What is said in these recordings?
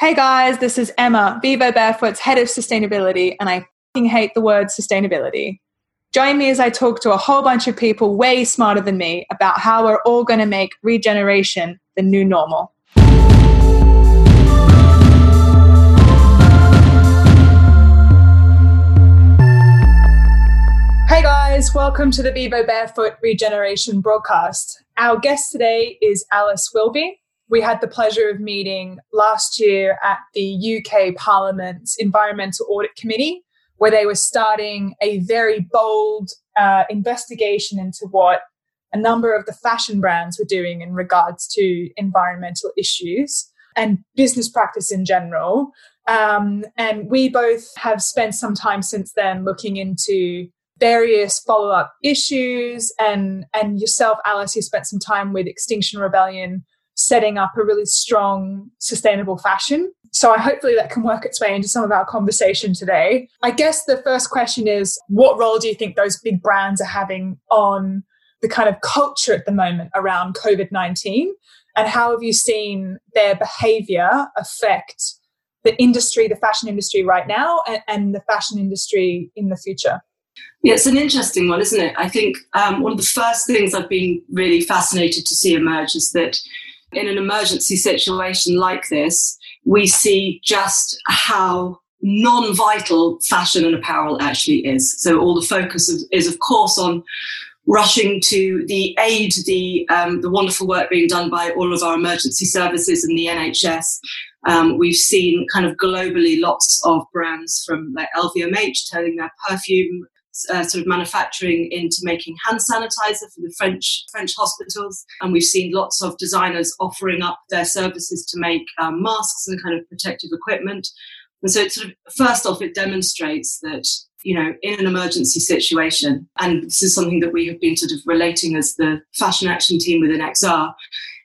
Hey guys, this is Emma, Vivo Barefoot's head of sustainability, and I fucking hate the word sustainability. Join me as I talk to a whole bunch of people way smarter than me about how we're all going to make regeneration the new normal. Hey guys, welcome to the Vivo Barefoot Regeneration broadcast. Our guest today is Alice Wilby. We had the pleasure of meeting last year at the UK Parliament's Environmental Audit Committee, where they were starting a very bold investigation into what a number of the fashion brands were doing in regards to environmental issues and business practice in general. And we both have spent some time since then looking into various follow-up issues. And yourself, Alice, you spent some time with Extinction Rebellion setting up a really strong, sustainable fashion. So hopefully that can work its way into some of our conversation today. I guess the first question is, what role do you think those big brands are having on the kind of culture at the moment around COVID-19? And how have you seen their behaviour affect the industry, the fashion industry right now, and the fashion industry in the future? Yeah, it's an interesting one, isn't it? I think one of the first things I've been really fascinated to see emerge is that in an emergency situation like this, we see just how non-vital fashion and apparel actually is. So all the focus is, of course, on rushing to the aid, the wonderful work being done by all of our emergency services and the NHS. We've seen kind of globally lots of brands from like LVMH turning their perfume sort of manufacturing into making hand sanitizer for the French hospitals. And we've seen lots of designers offering up their services to make masks and kind of protective equipment. And so it sort of, first off, it demonstrates that, you know, in an emergency situation, and this is something that we have been sort of relating as the Fashion Action team within XR,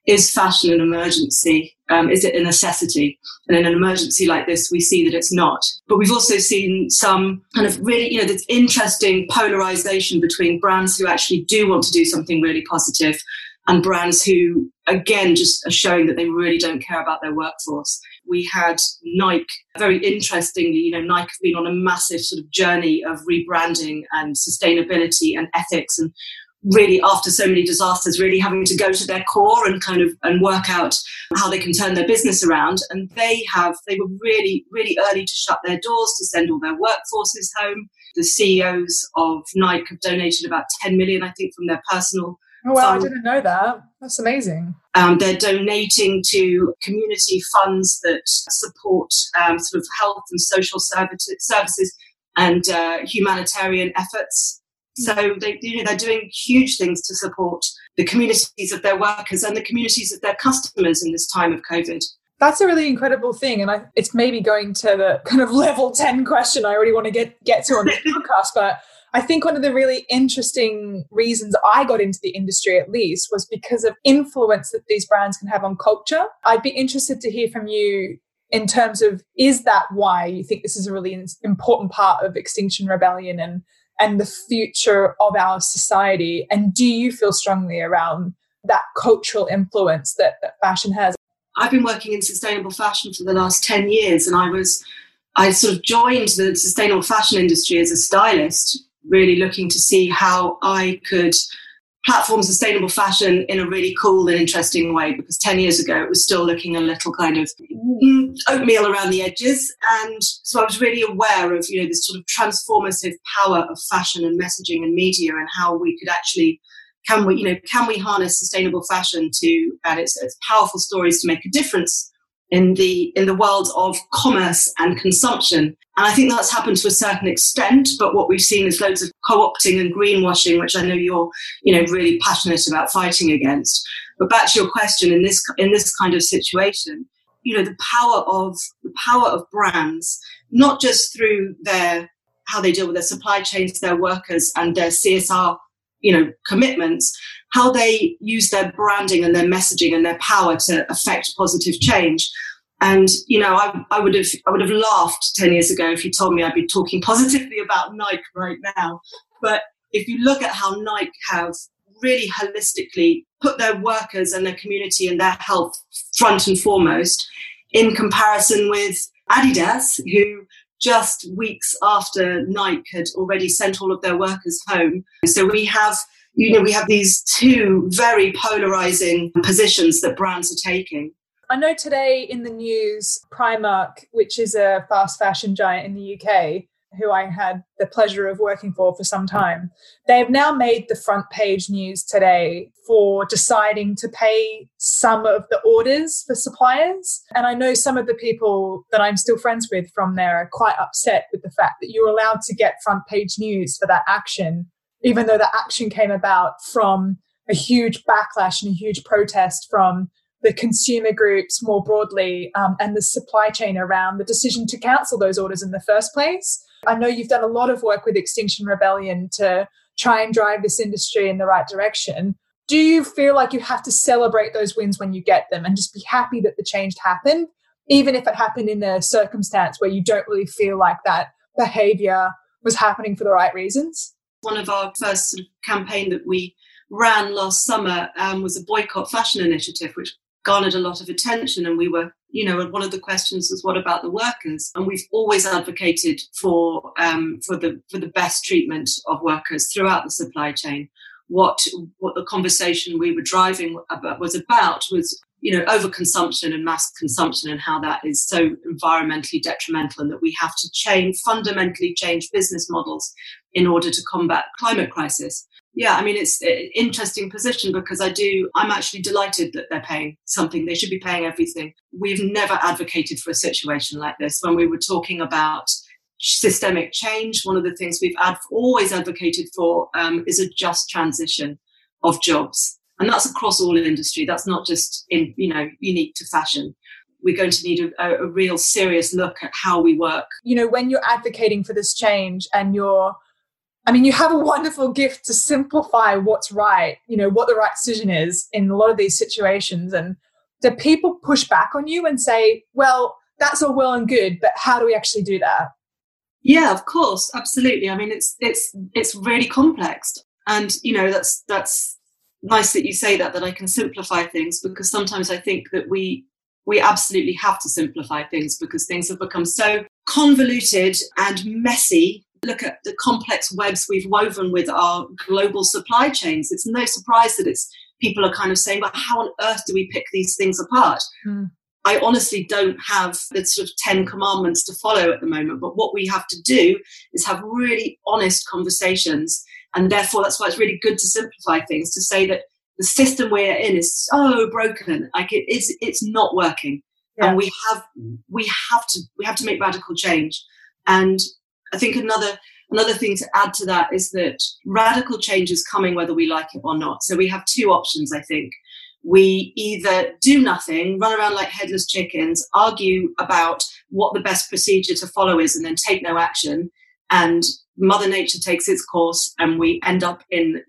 is fashion an emergency? Is it a necessity? And in an emergency like this, we see that it's not. But we've also seen some kind of really, you know, this interesting polarization between brands who actually do want to do something really positive and brands who, again, just are showing that they really don't care about their workforce. We had Nike, very interestingly, you know, Nike have been on a massive sort of journey of rebranding and sustainability and ethics, and really after so many disasters, really having to go to their core and kind of and work out how they can turn their business around. And they were really, really early to shut their doors, to send all their workforces home. The CEOs of Nike have donated about 10 million, I think, from their personal fund. I didn't know that. That's amazing. They're donating to community funds that support sort of health and social services and humanitarian efforts. So they, you know, they're doing huge things to support the communities of their workers and the communities of their customers in this time of COVID. That's a really incredible thing. And it's maybe going to the kind of level 10 question I already want to get to on the podcast. But I think one of the really interesting reasons I got into the industry, at least, was because of influence that these brands can have on culture. I'd be interested to hear from you in terms of, is that why you think this is a really important part of Extinction Rebellion and the future of our society? And do you feel strongly around that cultural influence that fashion has? I've been working in sustainable fashion for the last 10 years, and I sort of joined the sustainable fashion industry as a stylist, really looking to see how I could platform sustainable fashion in a really cool and interesting way, because 10 years ago it was still looking a little kind of oatmeal around the edges. And so I was really aware of, you know, this sort of transformative power of fashion and messaging and media, and how we could actually, can we harness sustainable fashion to add its powerful stories to make a difference in the world of commerce and consumption. And I think that's happened to a certain extent, but what we've seen is loads of co-opting and greenwashing, which I know you're, you know, really passionate about fighting against. But back to your question, in this kind of situation, you know, the power of brands, not just through how they deal with their supply chains, their workers, and their CSR, you know, commitments, how they use their branding and their messaging and their power to affect positive change. And, you know, I would have laughed 10 years ago if you told me I'd be talking positively about Nike right now. But if you look at how Nike have really holistically put their workers and their community and their health front and foremost, in comparison with Adidas, who just weeks after Nike had already sent all of their workers home. So we have, these two very polarizing positions that brands are taking. I know today in the news, Primark, which is a fast fashion giant in the UK, who I had the pleasure of working for some time, they've now made the front page news today for deciding to pay some of the orders for suppliers. And I know some of the people that I'm still friends with from there are quite upset with the fact that you're allowed to get front page news for that action, even though the action came about from a huge backlash and a huge protest from the consumer groups more broadly, and the supply chain around the decision to cancel those orders in the first place. I know you've done a lot of work with Extinction Rebellion to try and drive this industry in the right direction. Do you feel like you have to celebrate those wins when you get them and just be happy that the change happened, even if it happened in a circumstance where you don't really feel like that behaviour was happening for the right reasons? One of our first sort of campaign that we ran last summer was a boycott fashion initiative, which garnered a lot of attention, and we were, and one of the questions was, what about the workers? And we've always advocated for the best treatment of workers throughout the supply chain. What the conversation we were driving was about overconsumption and mass consumption, and how that is so environmentally detrimental, and that we have to fundamentally change business models in order to combat climate crisis. Yeah, it's an interesting position, because I'm actually delighted that they're paying something. They should be paying everything. We've never advocated for a situation like this. When we were talking about systemic change, one of the things we've always advocated for is a just transition of jobs. And that's across all industry. That's not just unique to fashion. We're going to need a real serious look at how we work. When you're advocating for this change and you have a wonderful gift to simplify what's right, what the right decision is in a lot of these situations. And do people push back on you and say, well, that's all well and good, but how do we actually do that? Yeah, of course. Absolutely. It's really complex. And, that's nice that you say that I can simplify things, because sometimes I think that we absolutely have to simplify things, because things have become so convoluted and messy. Look at the complex webs we've woven with our global supply chains. It's no surprise that people are kind of saying, well, how on earth do we pick these things apart? Mm. I honestly don't have the sort of 10 commandments to follow at the moment, but what we have to do is have really honest conversations. And therefore, that's why it's really good to simplify things, to say that the system we're in is so broken, it's not working. Yeah. And we have to make radical change. And I think another thing to add to that is that radical change is coming whether we like it or not. So we have two options, I think. We either do nothing, run around like headless chickens, argue about what the best procedure to follow is, and then take no action. And Mother Nature takes its course, and we end up in,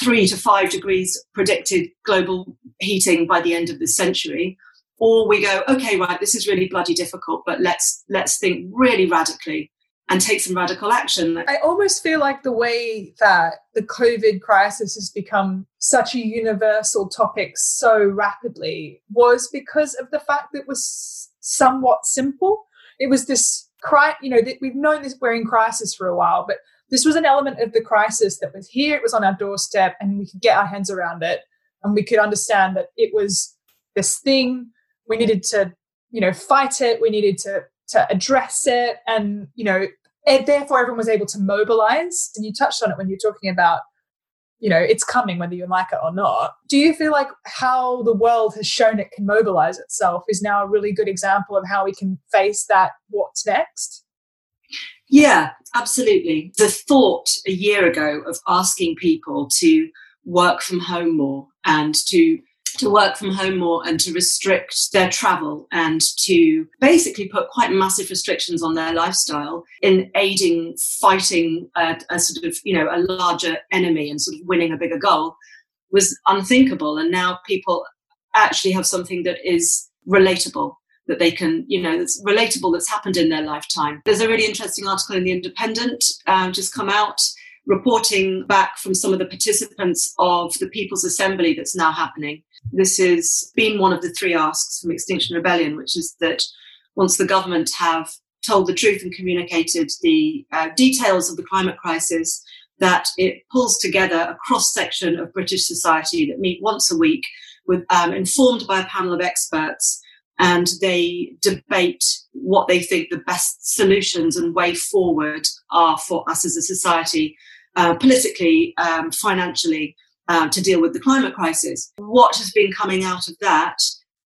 3 to 5 degrees predicted global heating by the end of this century. Or we go, okay, right, this is really bloody difficult, but let's think really radically and take some radical action. I almost feel like the way that the COVID crisis has become such a universal topic so rapidly was because of the fact that it was somewhat simple. It was this we've known this, we're in crisis for a while, but this was an element of the crisis that was here. It was on our doorstep, and we could get our hands around it, and we could understand that it was this thing. We needed to, fight it. We needed to address it. And, therefore everyone was able to mobilize. And you touched on it when you're talking about, it's coming whether you like it or not. Do you feel like how the world has shown it can mobilize itself is now a really good example of how we can face that what's next? Yeah, absolutely. The thought a year ago of asking people to work from home more and to work from home more and to restrict their travel and to basically put quite massive restrictions on their lifestyle in aiding, fighting a sort of, a larger enemy and sort of winning a bigger goal was unthinkable. And now people actually have something that is relatable, that they can, that's relatable, that's happened in their lifetime. There's a really interesting article in The Independent just come out, reporting back from some of the participants of the People's Assembly that's now happening. This has been one of the three asks from Extinction Rebellion, which is that once the government have told the truth and communicated the details of the climate crisis, that it pulls together a cross-section of British society that meet once a week, with informed by a panel of experts, and they debate what they think the best solutions and way forward are for us as a society, politically, financially, to deal with the climate crisis. What has been coming out of that,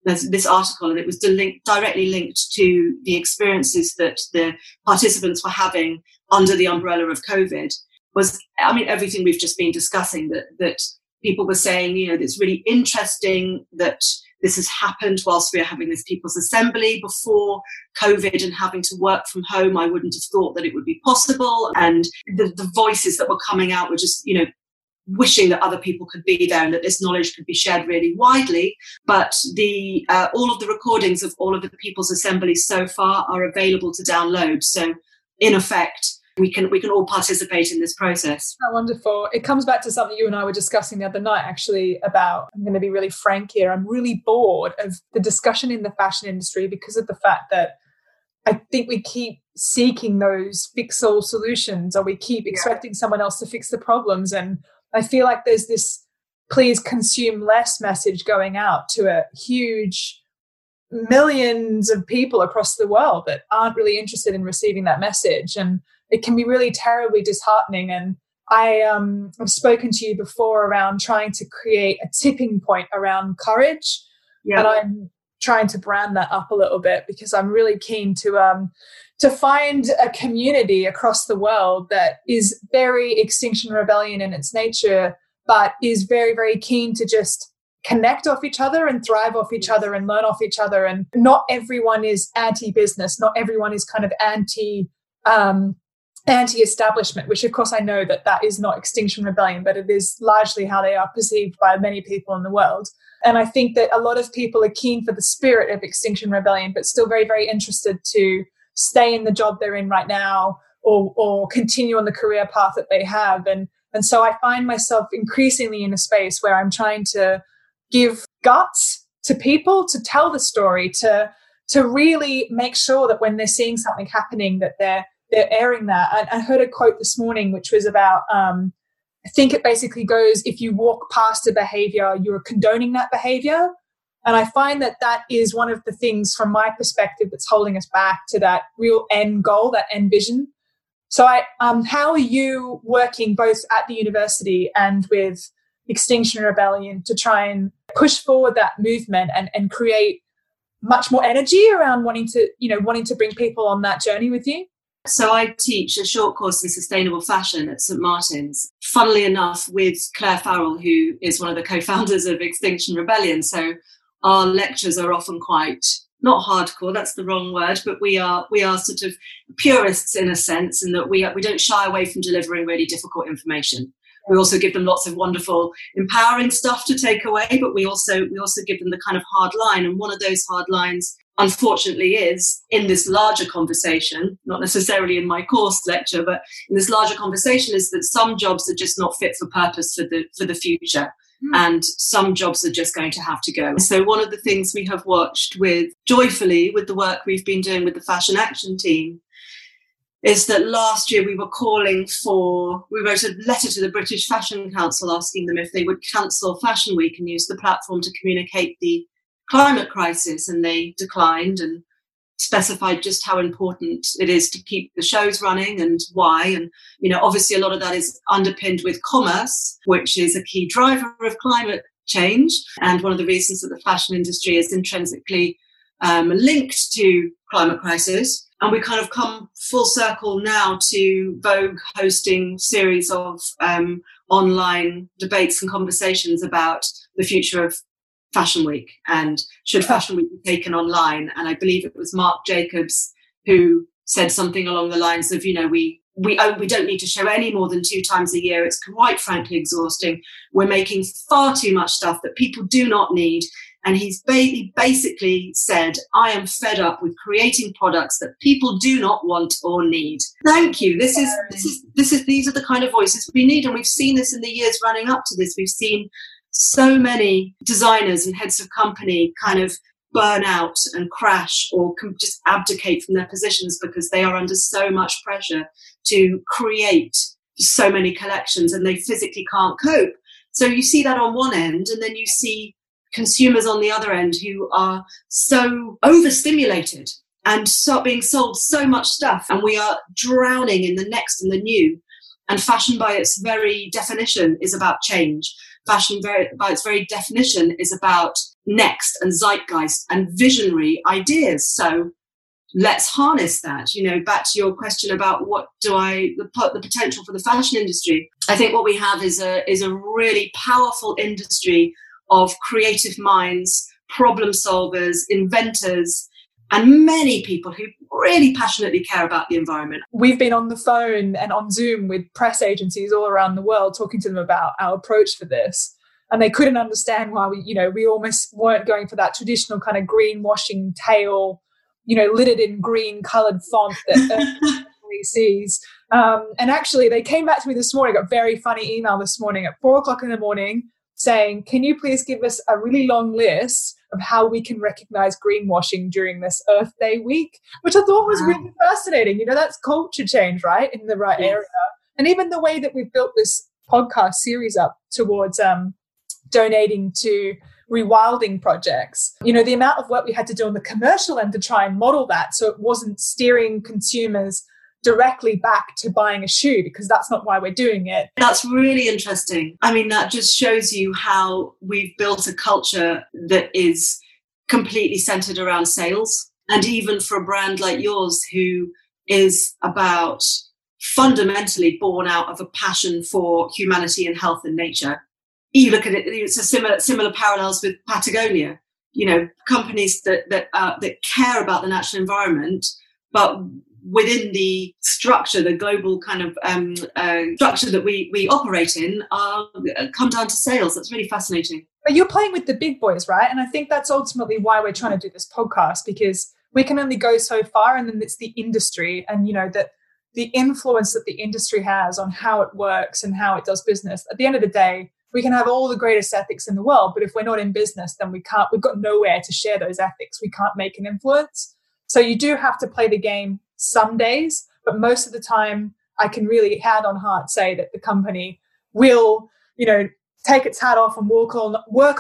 there's this article, and it was directly linked to the experiences that the participants were having under the umbrella of COVID, was, I mean, everything we've just been discussing, that people were saying, you know, it's really interesting that this has happened whilst we are having this People's Assembly before COVID and having to work from home. I wouldn't have thought that it would be possible. And the voices that were coming out were just, you know, wishing that other people could be there and that this knowledge could be shared really widely. But all of the recordings of all of the People's Assemblies so far are available to download. So in effect, we can all participate in this process. Oh, wonderful. It comes back to something you and I were discussing the other night, actually, about, I'm going to be really frank here, I'm really bored of the discussion in the fashion industry because of the fact that I think we keep seeking those fix-all solutions, or we keep expecting someone else to fix the problems. And I feel like there's this please consume less message going out to a huge millions of people across the world that aren't really interested in receiving that message. And it can be really terribly disheartening. And I've spoken to you before around trying to create a tipping point around courage. Yeah. And I'm trying to brand that up a little bit because I'm really keen to find a community across the world that is very Extinction Rebellion in its nature, but is very, very keen to just connect off each other and thrive off each other and learn off each other. And not everyone is anti-business. Not everyone is kind of anti-establishment, which of course I know that is not Extinction Rebellion, but it is largely how they are perceived by many people in the world. And I think that a lot of people are keen for the spirit of Extinction Rebellion, but still very, very interested to stay in the job they're in right now or continue on the career path that they have. And so I find myself increasingly in a space where I'm trying to give guts to people to tell the story, to really make sure that when they're seeing something happening, that they're airing that. And I heard a quote this morning, which was about, I think it basically goes, if you walk past a behavior, you're condoning that behavior. And I find that is one of the things from my perspective that's holding us back to that real end goal, that end vision. So how are you working both at the university and with Extinction Rebellion to try and push forward that movement and create much more energy around wanting to bring people on that journey with you? So I teach a short course in sustainable fashion at Saint Martins, funnily enough, with Claire Farrell, who is one of the co-founders of Extinction Rebellion. So our lectures are often quite, not hardcore, that's the wrong word, but we are sort of purists in a sense, in that we don't shy away from delivering really difficult information. We also give them lots of wonderful, empowering stuff to take away, but we also give them the kind of hard line. And one of those hard lines, unfortunately, is in this larger conversation, not necessarily in my course lecture, but in this larger conversation, is that some jobs are just not fit for purpose for the future. Mm. And some jobs are just going to have to go. So one of the things we have watched joyfully with the work we've been doing with the Fashion Action team is that last year we wrote a letter to the British Fashion Council asking them if they would cancel Fashion Week and use the platform to communicate the climate crisis, and they declined and specified just how important it is to keep the shows running and why. And, you know, obviously a lot of that is underpinned with commerce, which is a key driver of climate change, and one of the reasons that the fashion industry is intrinsically linked to climate crisis. And we kind of come full circle now to Vogue hosting series of online debates and conversations about the future of Fashion Week and should Fashion Week be taken online. And I believe it was Mark Jacobs who said something along the lines of, you know, we don't need to show any more than 2 times a year. It's quite frankly exhausting. We're making far too much stuff that people do not need. And he basically said, I am fed up with creating products that people do not want or need. Thank you. These are the kind of voices we need. And we've seen this in the years running up to this. We've seen so many designers and heads of company kind of burn out and crash or can just abdicate from their positions because they are under so much pressure to create so many collections and they physically can't cope. So you see that on one end, and then you see consumers on the other end who are so overstimulated and start being sold so much stuff, and we are drowning in the next and the new. And fashion by its very definition is about change. Fashion by its very definition is about next and zeitgeist and visionary ideas. So let's harness that. You know, back to your question about the potential for the fashion industry. I think what we have is a really powerful industry of creative minds, problem solvers, inventors, and many people who really passionately care about the environment. We've been on the phone and on Zoom with press agencies all around the world talking to them about our approach for this. And they couldn't understand why we almost weren't going for that traditional kind of greenwashing tale, littered in green coloured font that everybody sees. And actually, they came back to me this morning, got a very funny email this morning at 4:00 in the morning saying, can you please give us a really long list of how we can recognise greenwashing during this Earth Day week, which I thought was really fascinating. That's culture change, right, in the right area. And even the way that we've built this podcast series up towards donating to rewilding projects, the amount of work we had to do on the commercial end to try and model that so it wasn't steering consumers directly back to buying a shoe, because that's not why we're doing it. That's really interesting. I mean, that just shows you how we've built a culture that is completely centered around sales. And even for a brand like yours, who is about fundamentally born out of a passion for humanity and health and nature, you look at it, it's a similar parallels with Patagonia. Companies that care about the natural environment, but within the structure, the global kind of structure that we operate in, come down to sales. That's really fascinating. But you're playing with the big boys, right? And I think that's ultimately why we're trying to do this podcast, because we can only go so far, and then it's the industry and, that the influence that the industry has on how it works and how it does business. At the end of the day, we can have all the greatest ethics in the world, but if we're not in business, then we've got nowhere to share those ethics. We can't make an influence. So you do have to play the game some days, but most of the time I can really hand on heart say that the company will, take its hat off and work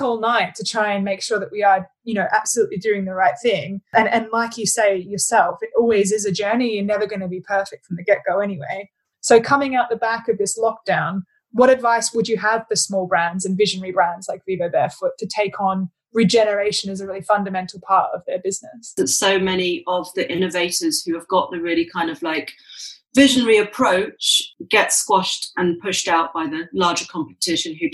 all night to try and make sure that we are, absolutely doing the right thing. And like you say yourself, it always is a journey. You're never going to be perfect from the get-go anyway. So coming out the back of this lockdown, what advice would you have for small brands and visionary brands like Vivo Barefoot to take on regeneration as a really fundamental part of their business? That so many of the innovators who have got the really kind of like visionary approach get squashed and pushed out by the larger competition who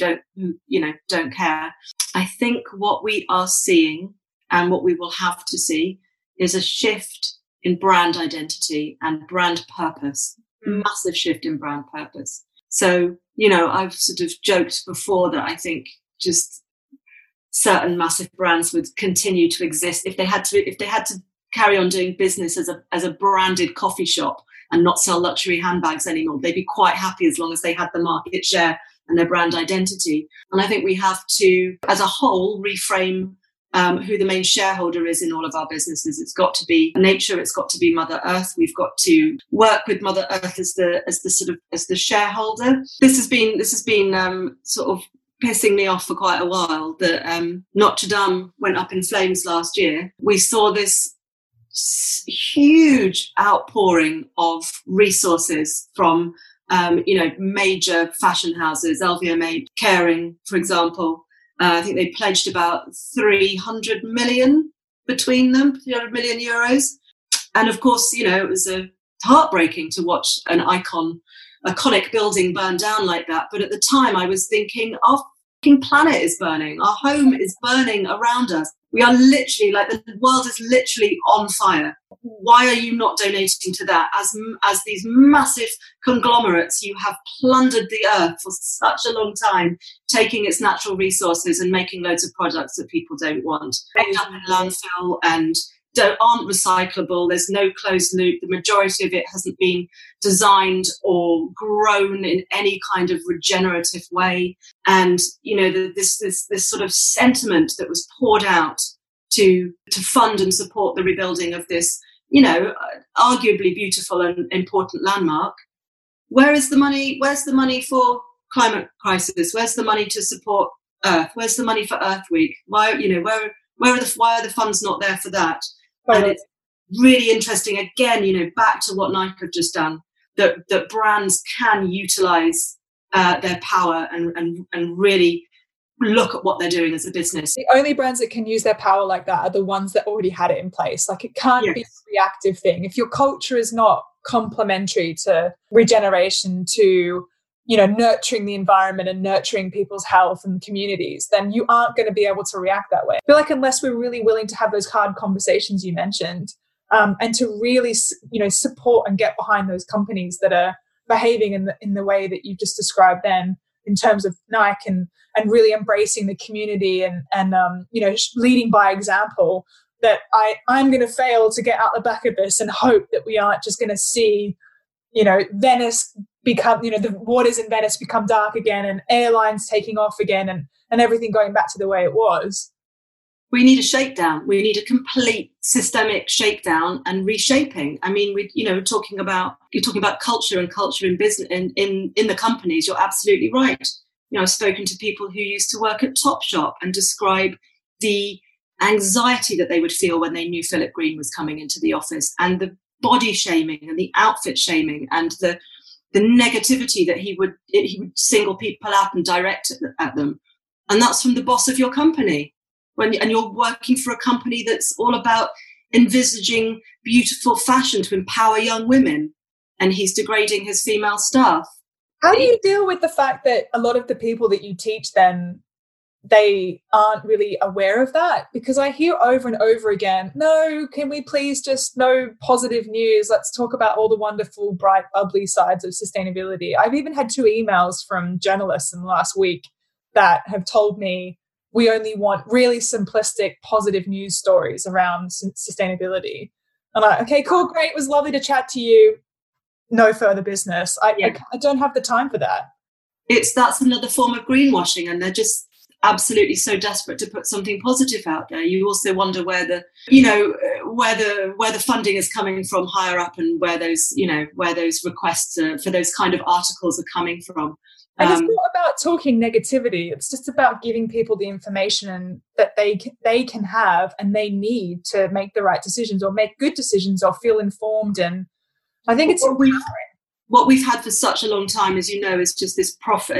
don't care. I think what we are seeing and what we will have to see is a shift in brand identity and brand purpose, massive shift in brand purpose. So, I've sort of joked before that I think just certain massive brands would continue to exist if they had to carry on doing business as a branded coffee shop and not sell luxury handbags anymore. They'd be quite happy as long as they had the market share and their brand identity. And I think we have to, as a whole, reframe who the main shareholder is in all of our businesses. It's got to be nature. It's got to be Mother Earth. We've got to work with Mother Earth as the shareholder. This has been sort of pissing me off for quite a while that Notre Dame went up in flames last year. We saw this huge outpouring of resources from, major fashion houses, LVMH, Kering, for example. I think they pledged about 300 million between them, 300 million euros. And of course, it was heartbreaking to watch an iconic building burned down like that. But at the time I was thinking, our fucking planet is burning. Our home is burning around us. We are literally, the world is literally on fire. Why are you not donating to that? As these massive conglomerates, you have plundered the earth for such a long time, taking its natural resources and making loads of products that people don't want. End up in landfill and aren't recyclable. There's no closed loop. The majority of it hasn't been designed or grown in any kind of regenerative way. And, you know, this sort of sentiment that was poured out to fund and support the rebuilding of this, you know, arguably beautiful and important landmark. Where is the money? Where's the money for climate crisis? Where's the money to support Earth? Where's the money for Earth Week? Why, you know, why are the funds not there for that? And it's really interesting, again, you know, back to what Nike have just done, that brands can utilise their power and really look at what they're doing as a business. The only brands that can use their power like that are the ones that already had it in place. Like, it can't be a reactive thing. If your culture is not complementary to regeneration, to, you know, nurturing the environment and nurturing people's health and communities, then you aren't going to be able to react that way. I feel like unless we're really willing to have those hard conversations you mentioned, and to really, you know, support and get behind those companies that are behaving in the way that you've just described then, in terms of Nike and really embracing the community and you know, leading by example, that I'm going to fail to get out the back of this and hope that we aren't just going to see, you know, Venice become, you know, the waters in Venice become dark again and airlines taking off again and everything going back to the way it was. We need a shakedown. We need a complete systemic shakedown and reshaping. I mean, you're talking about culture and culture in business in the companies. You're absolutely right. You know, I've spoken to people who used to work at Topshop and describe the anxiety that they would feel when they knew Philip Green was coming into the office, and the body shaming and the outfit shaming and the negativity that he would single people out and direct at them. And that's from the boss of your company. And you're working for a company that's all about envisaging beautiful fashion to empower young women, and he's degrading his female staff. How do you deal with the fact that a lot of the people that you teach then, they aren't really aware of that? Because I hear over and over again, no, can we please just no positive news? Let's talk about all the wonderful, bright, bubbly sides of sustainability. I've even had 2 emails from journalists in the last week that have told me, we only want really simplistic, positive news stories around sustainability. I'm like, okay, cool, great. It was lovely to chat to you. No further business. I don't have the time for that. That's another form of greenwashing, and they're just absolutely so desperate to put something positive out there. You also wonder where the funding is coming from higher up, and where those requests for those kind of articles are coming from. And it's not about talking negativity. It's just about giving people the information that they can have and they need to make the right decisions or make good decisions or feel informed. And I think it's what we've had for such a long time, as you know, is just this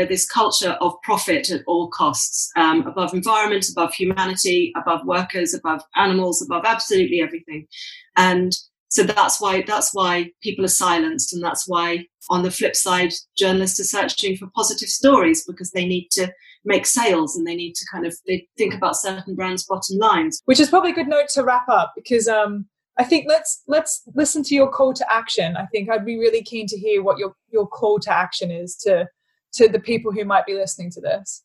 this culture of profit at all costs, above environment, above humanity, above workers, above animals, above absolutely everything. And so that's why people are silenced, and that's why, on the flip side, journalists are searching for positive stories because they need to make sales and they need to they think about certain brands' bottom lines. Which is probably a good note to wrap up, because I think let's listen to your call to action. I think I'd be really keen to hear what your call to action is to the people who might be listening to this.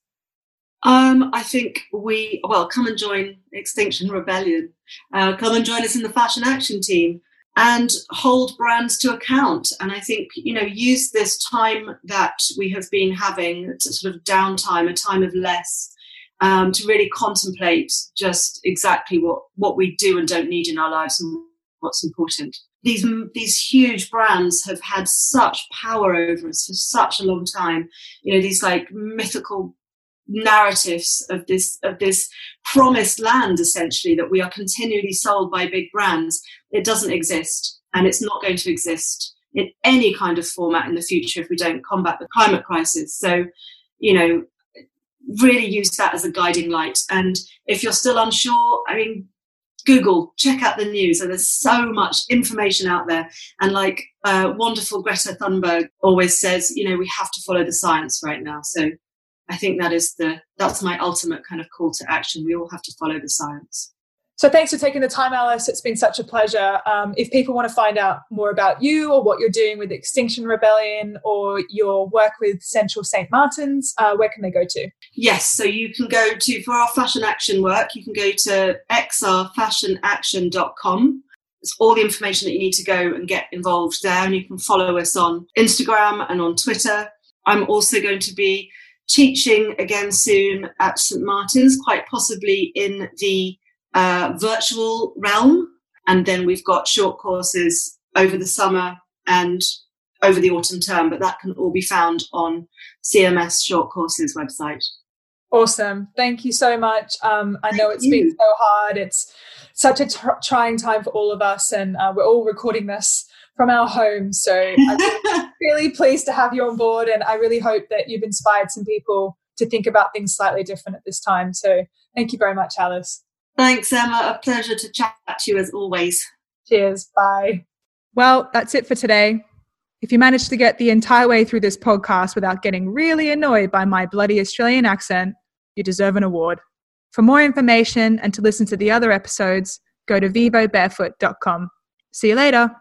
I think come and join Extinction Rebellion. Come and join us in the Fashion Action team. And hold brands to account. And I think, you know, use this time that we have been having, it's sort of downtime, a time of less, to really contemplate just exactly what we do and don't need in our lives and what's important. These huge brands have had such power over us for such a long time. You know, these like mythical narratives of this promised land, essentially, that we are continually sold by big brands. It doesn't exist, and it's not going to exist in any kind of format in the future if we don't combat the climate crisis. So, you know, really use that as a guiding light. And if you're still unsure, I mean, Google, check out the news, and there's so much information out there. And like wonderful Greta Thunberg always says, you know, we have to follow the science right now. So I think that's my ultimate kind of call to action. We all have to follow the science. So thanks for taking the time, Alice. It's been such a pleasure. If people want to find out more about you or what you're doing with Extinction Rebellion or your work with Central Saint Martins, where can they go to? Yes, so you can go to, for our fashion action work, you can go to xrfashionaction.com. It's all the information that you need to go and get involved there. And you can follow us on Instagram and on Twitter. I'm also going to be teaching again soon at St. Martin's, quite possibly in the virtual realm, and then we've got short courses over the summer and over the autumn term, but that can all be found on CMS Short Courses website. Awesome. Thank you so much. I know it's been so hard. It's such a trying time for all of us, and we're all recording this from our homes. So I'm really pleased to have you on board, and I really hope that you've inspired some people to think about things slightly different at this time. So thank you very much, Alice. Thanks, Emma. A pleasure to chat to you as always. Cheers. Bye. Well, that's it for today. If you managed to get the entire way through this podcast without getting really annoyed by my bloody Australian accent, you deserve an award. For more information and to listen to the other episodes, go to vivobarefoot.com. See you later.